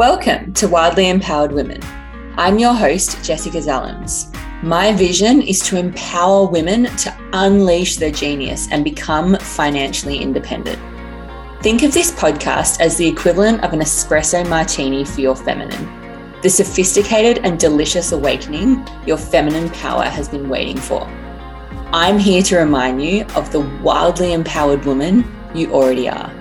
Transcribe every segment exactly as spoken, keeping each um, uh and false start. Welcome to Wildly Empowered Women. I'm your host, Jessica Zalums. My vision is to empower women to unleash their genius and become financially independent. Think of this podcast as the equivalent of an espresso martini for your feminine, the sophisticated and delicious awakening your feminine power has been waiting for. I'm here to remind you of the wildly empowered woman you already are.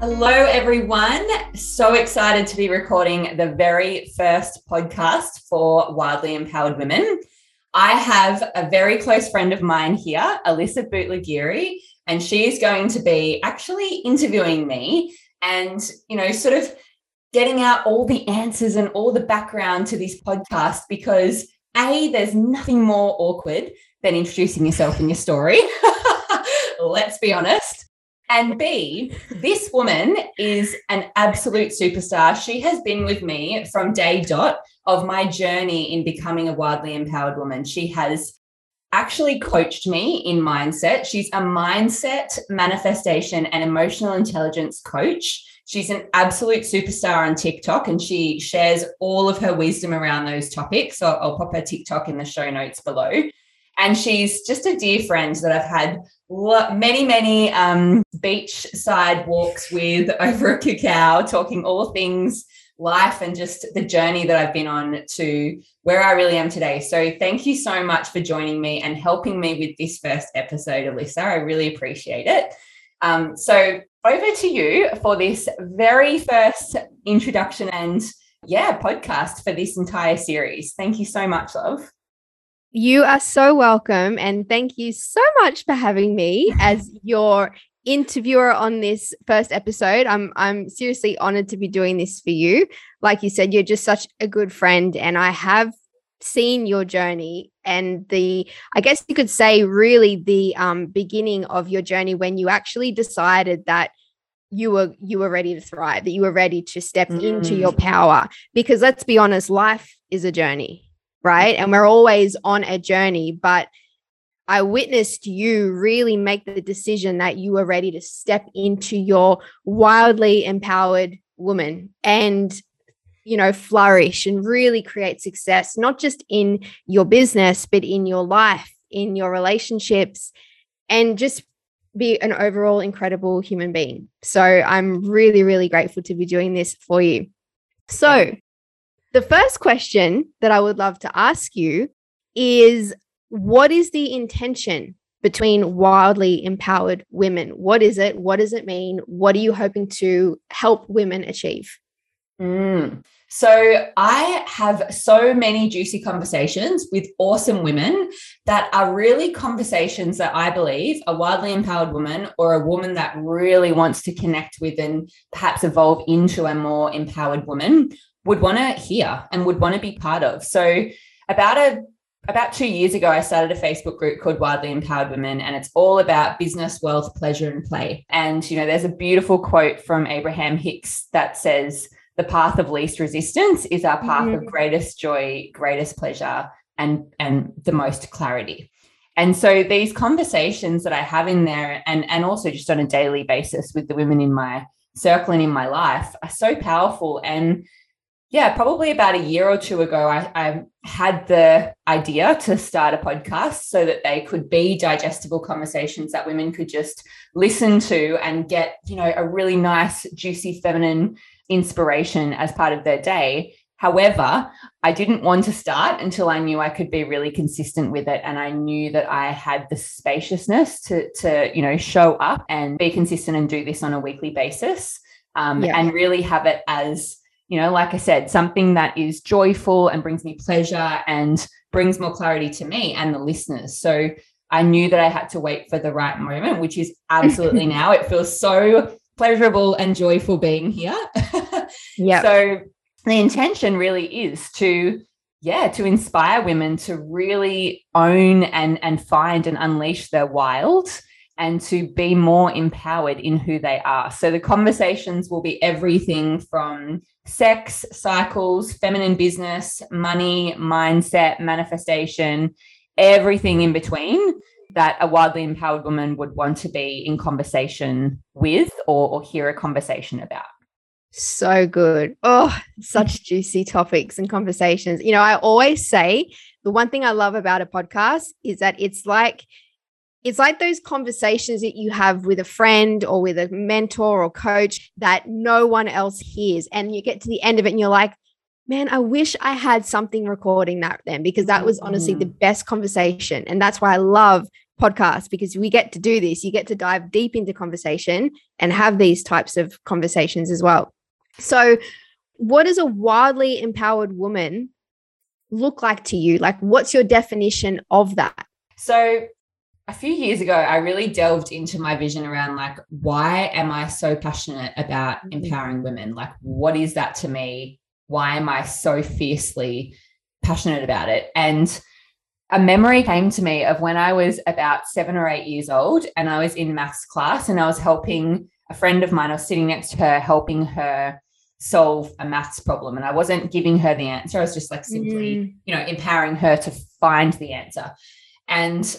Hello, everyone. So excited to be recording the very first podcast for Wildly Empowered Women. I have a very close friend of mine here, Alissa Buttliglieri, and she's going to be actually interviewing me and, you know, sort of getting out all the answers and all the background to this podcast because, A, there's nothing more awkward than introducing yourself and your story. Let's be honest. And B, this woman is an absolute superstar. She has been with me from day dot of my journey in becoming a wildly empowered woman. She has actually coached me in mindset. She's a mindset, manifestation, and emotional intelligence coach. She's an absolute superstar on TikTok, and she shares all of her wisdom around those topics. So I'll pop her TikTok in the show notes below. And she's just a dear friend that I've had many, many um, beachside walks with over a cacao, talking all things life and just the journey that I've been on to where I really am today. So thank you so much for joining me and helping me with this first episode, Alissa. I really appreciate it. Um, so over to you for this very first introduction and, yeah, podcast for this entire series. Thank you so much, love. You are so welcome, and thank you so much for having me as your interviewer on this first episode. I'm I'm seriously honored to be doing this for you. Like you said, you're just such a good friend, and I have seen your journey and the, I guess you could say, really the um, beginning of your journey when you actually decided that you were you were ready to thrive, that you were ready to step mm. into your power. Because let's be honest, life is a journey. Right. And we're always on a journey, but I witnessed you really make the decision that you were ready to step into your wildly empowered woman and, you know, flourish and really create success, not just in your business, but in your life, in your relationships, and just be an overall incredible human being. So I'm really, really grateful to be doing this for you. So the first question that I would love to ask you is, what is the intention between Wildly Empowered Women? What is it? What does it mean? What are you hoping to help women achieve? Mm. So I have so many juicy conversations with awesome women that are really conversations that I believe a wildly empowered woman or a woman that really wants to connect with and perhaps evolve into a more empowered woman would want to hear and would want to be part of. So about a about two years ago, I started a Facebook group called Wildly Empowered Women, and it's all about business, wealth, pleasure, and play. And, you know, there's a beautiful quote from Abraham Hicks that says, "The path of least resistance is our path mm-hmm. of greatest joy, greatest pleasure, and, and the most clarity." And so these conversations that I have in there and, and also just on a daily basis with the women in my circle and in my life are so powerful. And yeah, probably about a year or two ago, I, I had the idea to start a podcast so that they could be digestible conversations that women could just listen to and get, you know, a really nice, juicy, feminine inspiration as part of their day. However, I didn't want to start until I knew I could be really consistent with it, and I knew that I had the spaciousness to, to you know, show up and be consistent and do this on a weekly basis, um, yeah. and really have it as, you know, like I said, something that is joyful and brings me pleasure and brings more clarity to me and the listeners. So I knew that I had to wait for the right moment, which is absolutely now. It feels so pleasurable and joyful being here. Yeah. So the intention really is to, yeah, to inspire women to really own and, and find and unleash their wild and to be more empowered in who they are. So the conversations will be everything from sex, cycles, feminine business, money, mindset, manifestation, everything in between. that a wildly empowered woman would want to be in conversation with or, or hear a conversation about? So good. Oh, such juicy topics and conversations. You know, I always say the one thing I love about a podcast is that it's like, it's like those conversations that you have with a friend or with a mentor or coach that no one else hears. And you get to the end of it and you're like, man, I wish I had something recording that then, because that was honestly the best conversation. And that's why I love podcasts, because we get to do this. You get to dive deep into conversation and have these types of conversations as well. So what does a wildly empowered woman look like to you? Like, what's your definition of that? So a few years ago, I really delved into my vision around, like, why am I so passionate about empowering women? Like, what is that to me? Why am I so fiercely passionate about it? And a memory came to me of when I was about seven or eight years old, and I was in maths class, and I was helping a friend of mine. I was sitting next to her, helping her solve a maths problem. And I wasn't giving her the answer. I was just like simply, mm. you know, empowering her to find the answer. And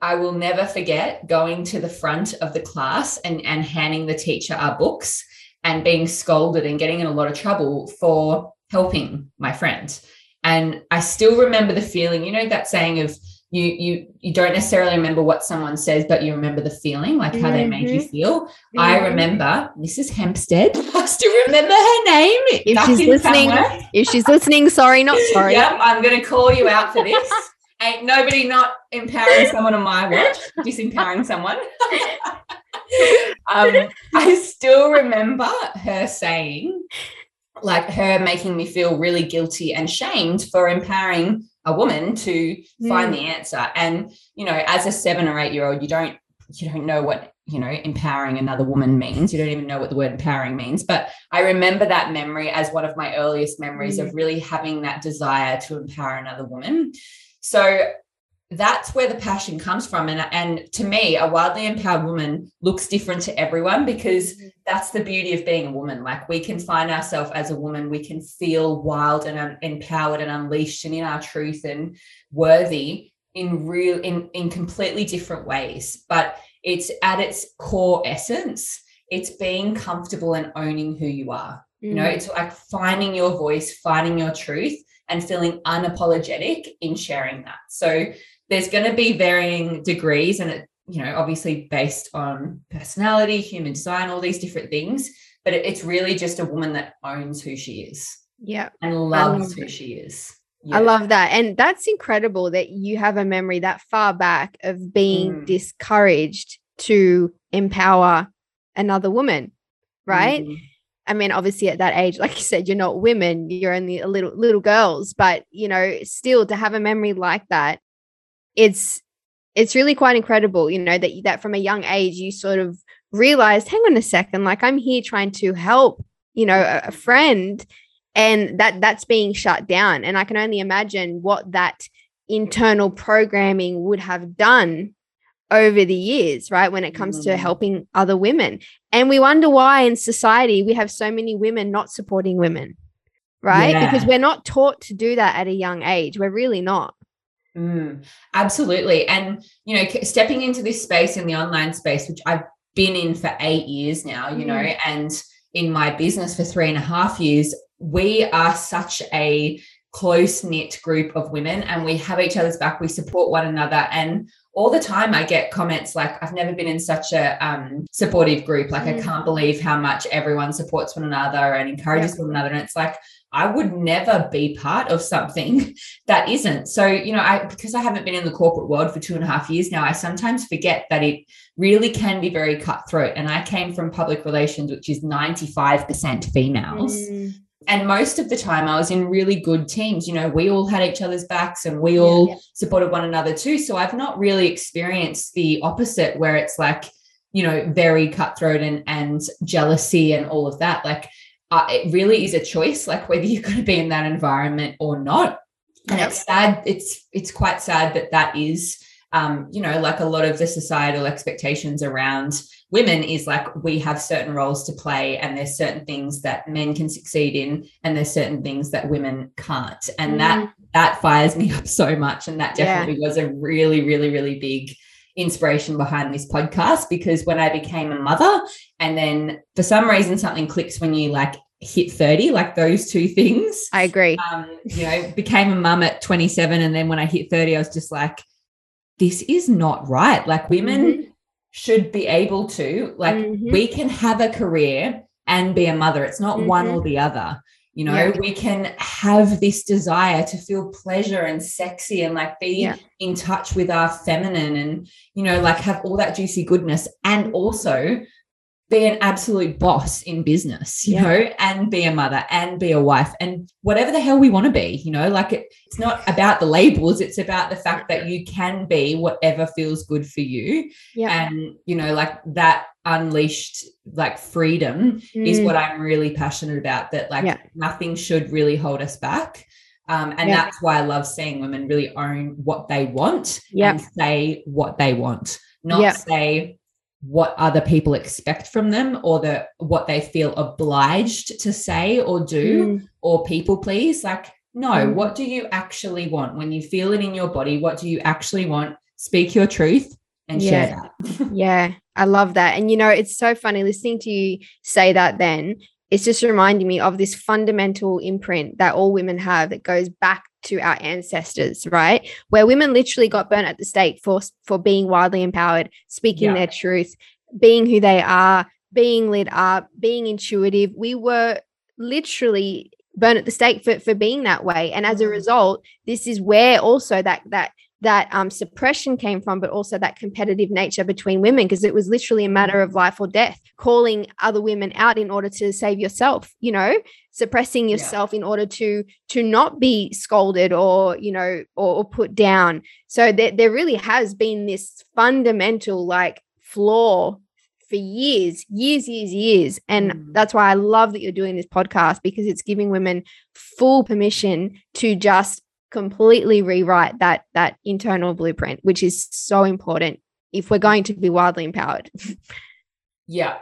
I will never forget going to the front of the class and, and handing the teacher our books and being scolded and getting in a lot of trouble for helping my friend. And I still remember the feeling, you know, that saying of you you you don't necessarily remember what someone says, but you remember the feeling, like how mm-hmm. they made you feel. Mm-hmm. I remember Missus Hempstead. I still remember her name. If she's listening, somewhere. if she's listening, sorry, not sorry. Yep, I'm going to call you out for this. Ain't nobody not empowering someone on my watch, disempowering someone. um, I still remember her saying, like, her making me feel really guilty and shamed for empowering a woman to mm. find the answer. And, you know, as a seven or eight year old, you don't, you don't know what, you know, empowering another woman means. You don't even know what the word empowering means. But I remember that memory as one of my earliest memories mm. of really having that desire to empower another woman. So that's where the passion comes from. And, and to me, a wildly empowered woman looks different to everyone, because that's the beauty of being a woman. Like, we can find ourselves as a woman, we can feel wild and un- empowered and unleashed and in our truth and worthy in real, in, in completely different ways. But it's at its core essence, it's being comfortable and owning who you are. Mm. You know, it's like finding your voice, finding your truth, and feeling unapologetic in sharing that. So there's going to be varying degrees, and it, you know, obviously based on personality, human design, all these different things, but it, it's really just a woman that owns who she is. Yeah. And loves who she is. Yeah. I love that. And that's incredible that you have a memory that far back of being mm. discouraged to empower another woman, right? Mm. I mean, obviously at that age, like you said, you're not women, you're only little little girls, but, you know, still to have a memory like that, it's it's really quite incredible, you know, that that from a young age you sort of realized, hang on a second, like, I'm here trying to help, you know, a, a friend, and that that's being shut down. And I can only imagine what that internal programming would have done over the years, right, when it comes mm-hmm. to helping other women. And we wonder why in society we have so many women not supporting women, right? Yeah. Because we're not taught to do that at a young age. We're really not. Mm, absolutely. And, you know, stepping into this space, in the online space, which I've been in for eight years now, you mm. know, and in my business for three and a half years, we are such a close-knit group of women, and we have each other's back. We support one another. And all the time I get comments like, I've never been in such a um, supportive group. Like, mm. I can't believe how much everyone supports one another and encourages yep. one another. And it's like, I would never be part of something that isn't. So, you know, I, because I haven't been in the corporate world for two and a half years now, I sometimes forget that it really can be very cutthroat. And I came from public relations, which is ninety-five percent females. Mm. And most of the time I was in really good teams. You know, we all had each other's backs and we all yeah, yeah. supported one another too. So I've not really experienced the opposite, where it's like, you know, very cutthroat and, and jealousy and all of that. Like, uh, it really is a choice, like whether you're going to be in that environment or not. And yeah. it's sad. It's, it's quite sad that that is, um, you know, like a lot of the societal expectations around women is like, we have certain roles to play, and there's certain things that men can succeed in, and there's certain things that women can't. And mm. that that fires me up so much. And that definitely yeah. was a really, really, really big inspiration behind this podcast, because when I became a mother, and then for some reason something clicks when you like hit thirty, like those two things. I agree. Um, you know, became a mum at twenty-seven, and then when I hit thirty, I was just like, this is not right. Like, women mm-hmm. should be able to, like, mm-hmm. we can have a career and be a mother. It's not mm-hmm. one or the other. You know, yeah. we can have this desire to feel pleasure and sexy and like be yeah. in touch with our feminine and, you know, like have all that juicy goodness, and also be an absolute boss in business, you yeah. know, and be a mother and be a wife and whatever the hell we want to be, you know, like it, it's not about the labels. It's about the fact that you can be whatever feels good for you. Yeah. And, you know, like that unleashed like freedom mm. is what I'm really passionate about, that like yeah. nothing should really hold us back. Um, and yeah. that's why I love seeing women really own what they want yeah. and say what they want, not yeah. say what other people expect from them or the what they feel obliged to say or do mm. or people please. Like, no, mm. what do you actually want? When you feel it in your body, what do you actually want? Speak your truth and yeah. share that. Yeah, I love that. And, you know, it's so funny listening to you say that then. It's just reminding me of this fundamental imprint that all women have that goes back to our ancestors, right? Where women literally got burnt at the stake for, for being wildly empowered, speaking yeah. their truth, being who they are, being lit up, being intuitive. We were literally burnt at the stake for, for being that way. And as a result, this is where also that, that, that um, suppression came from, but also that competitive nature between women, because it was literally a matter of life or death, calling other women out in order to save yourself, you know, suppressing yourself yeah. in order to to not be scolded or, you know, or, or put down. So there, there really has been this fundamental like flaw for years, years, years, years. And mm. that's why I love that you're doing this podcast, because it's giving women full permission to just completely rewrite that that internal blueprint, which is so important if we're going to be wildly empowered. Yeah,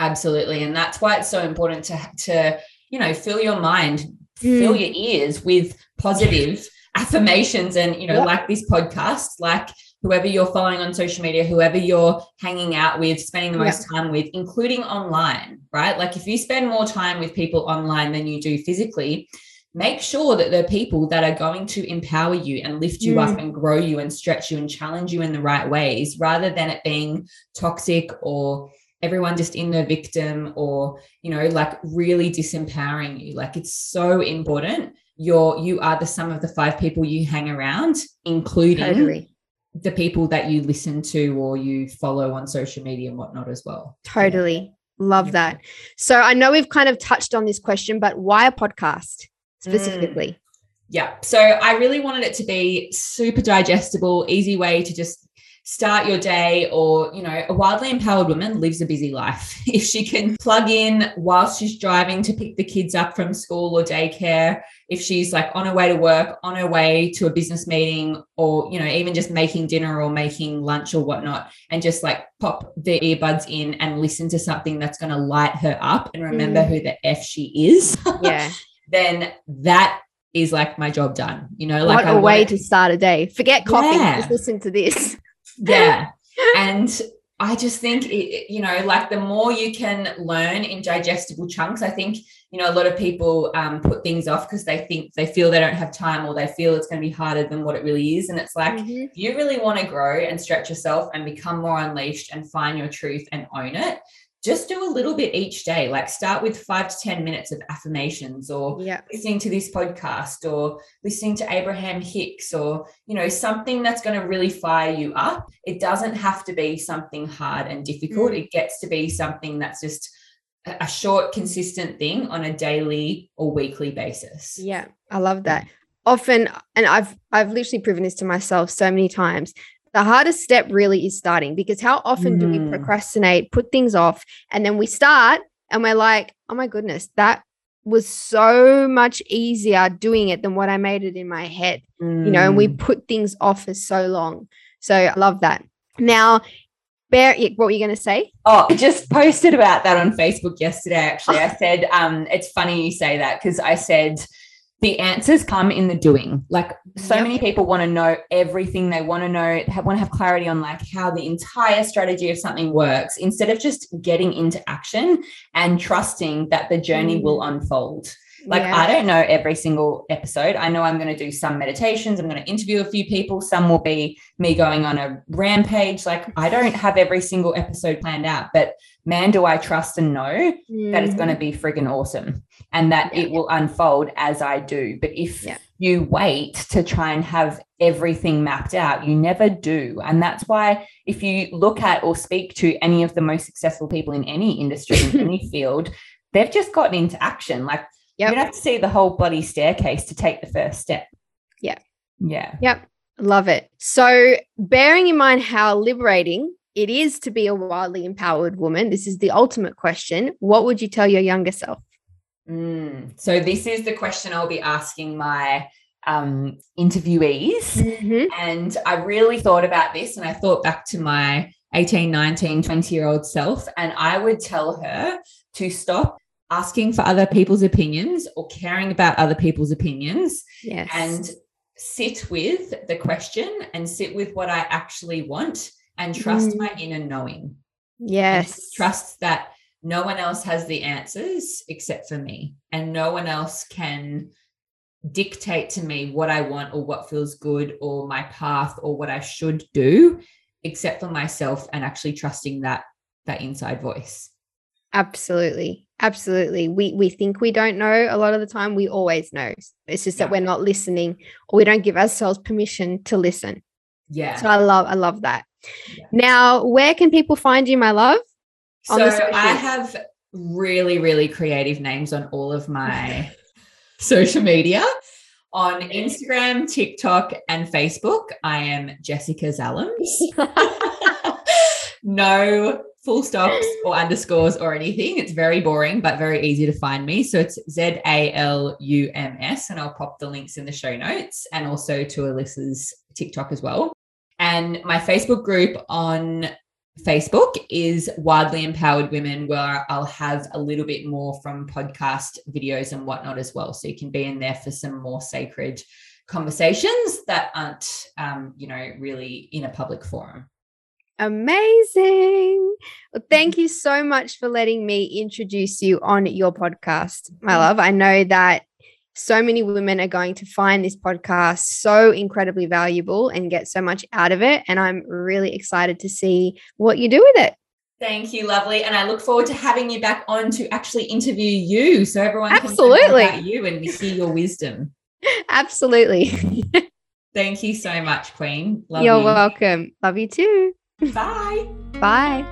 absolutely. And that's why it's so important to to you know, fill your mind, mm. fill your ears with positive affirmations, and you know, yep. like this podcast, like whoever you're following on social media, whoever you're hanging out with, spending the most yeah. time with, including online, right? Like if you spend more time with people online than you do physically, make sure that they're people that are going to empower you and lift you mm. up and grow you and stretch you and challenge you in the right ways, rather than it being toxic or everyone just in their victim or, you know, like really disempowering you. Like it's so important. You're, you are the sum of the five people you hang around, including totally. the people that you listen to or you follow on social media and whatnot as well. Totally. Yeah. Love yeah. that. So I know we've kind of touched on this question, but why a podcast? Specifically. Mm. Yeah. So I really wanted it to be super digestible, easy way to just start your day. Or, you know, a wildly empowered woman lives a busy life. If she can plug in whilst she's driving to pick the kids up from school or daycare, if she's like on her way to work, on her way to a business meeting, or, you know, even just making dinner or making lunch or whatnot, and just like pop the earbuds in and listen to something that's going to light her up and remember mm. who the F she is. Yeah. Then that is like my job done. You know, like what a way to start a day. Forget coffee, yeah. just listen to this. Yeah. And I just think, it, you know, like the more you can learn in digestible chunks, I think, you know, a lot of people um, put things off because they think they feel they don't have time or they feel it's going to be harder than what it really is. And it's like, mm-hmm. if you really want to grow and stretch yourself and become more unleashed and find your truth and own it, just do a little bit each day. Like start with five to ten minutes of affirmations or yeah. listening to this podcast or listening to Abraham Hicks or, you know, something that's going to really fire you up. It doesn't have to be something hard and difficult. Mm. It gets to be something that's just a short, consistent thing on a daily or weekly basis. Yeah, I love that. Often, and I've, I've literally proven this to myself so many times, the hardest step really is starting, because how often mm. do we procrastinate, put things off, and then we start and we're like, oh my goodness, that was so much easier doing it than what I made it in my head. Mm. You know, and we put things off for so long. So I love that. Now, Bear, what were you going to say? Oh, I just posted about that on Facebook yesterday, actually. I said, um, it's funny you say that, because I said, the answers come in the doing. Like so yep. many people want to know everything. They want to know, they want to have clarity on like how the entire strategy of something works instead of just getting into action and trusting that the journey will unfold. Like yeah. I don't know every single episode. I know I'm going to do some meditations. I'm going to interview a few people. Some will be me going on a rampage. Like I don't have every single episode planned out, but man, do I trust and know mm. that it's going to be friggin' awesome and that yeah. it will unfold as I do. But if yeah. you wait to try and have everything mapped out, you never do. And that's why if you look at or speak to any of the most successful people in any industry, in any field, they've just gotten into action. Like, Yep. you don't have to see the whole bloody staircase to take the first step. Yeah. Yeah. Yep. Love it. So bearing in mind how liberating it is to be a wildly empowered woman, this is the ultimate question. What would you tell your younger self? Mm. So this is the question I'll be asking my um, interviewees. Mm-hmm. And I really thought about this and I thought back to my eighteen, nineteen, twenty-year-old self, and I would tell her to stop asking for other people's opinions or caring about other people's opinions yes. and sit with the question and sit with what I actually want and trust mm. my inner knowing. Yes. Trust that no one else has the answers except for me, and no one else can dictate to me what I want or what feels good or my path or what I should do except for myself, and actually trusting that that inside voice. Absolutely. Absolutely. We we think we don't know a lot of the time. We always know. It's just yeah. that we're not listening, or we don't give ourselves permission to listen. Yeah. So I love I love that. Yeah. Now, where can people find you, my love? So I have really, really creative names on all of my social media. On Instagram, TikTok, and Facebook, I am Jessica Zalums. No full stops or underscores or anything. It's very boring, but very easy to find me. So it's Z A L U M S, and I'll pop the links in the show notes and also to Alissa's TikTok as well. And my Facebook group on Facebook is Wildly Empowered Women, where I'll have a little bit more from podcast videos and whatnot as well. So you can be in there for some more sacred conversations that aren't, um, you know, really in a public forum. Amazing. Well, thank you so much for letting me introduce you on your podcast, my love. I know that so many women are going to find this podcast so incredibly valuable and get so much out of it. And I'm really excited to see what you do with it. Thank you, lovely. And I look forward to having you back on to actually interview you. So everyone Absolutely. Can talk about you and we hear your wisdom. Absolutely. Thank you so much, Queen. Love You're you. Welcome. Love you too. Bye. Bye.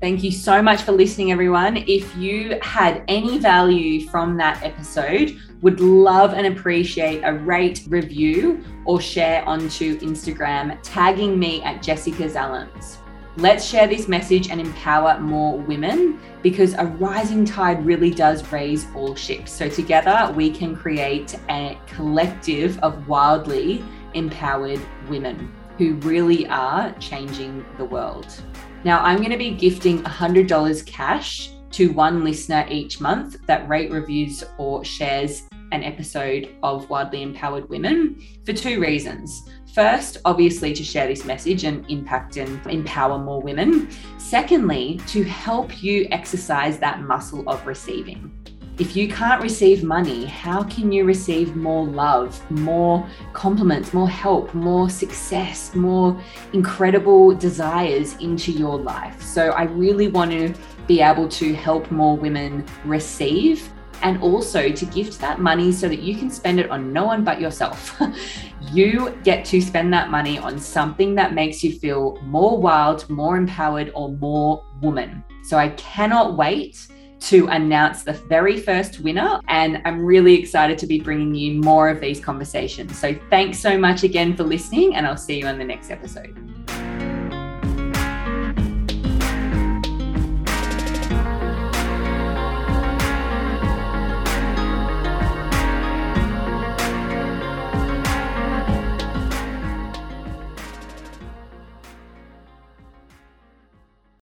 Thank you so much for listening, everyone. If you had any value from that episode, would love and appreciate a rate, review, or share onto Instagram, tagging me at Jessica Zalums. Let's share this message and empower more women, because a rising tide really does raise all ships. So together we can create a collective of wildly empowered women who really are changing the world. Now, I'm going to be gifting one hundred dollars cash to one listener each month that rate, reviews, or shares an episode of Wildly Empowered Women for two reasons. First, obviously, to share this message and impact and empower more women. Secondly, to help you exercise that muscle of receiving. If you can't receive money, how can you receive more love, more compliments, more help, more success, more incredible desires into your life? So I really want to be able to help more women receive, and also to gift that money so that you can spend it on no one but yourself. You get to spend that money on something that makes you feel more wild, more empowered, or more woman. So I cannot wait to announce the very first winner. And I'm really excited to be bringing you more of these conversations. So thanks so much again for listening, and I'll see you on the next episode.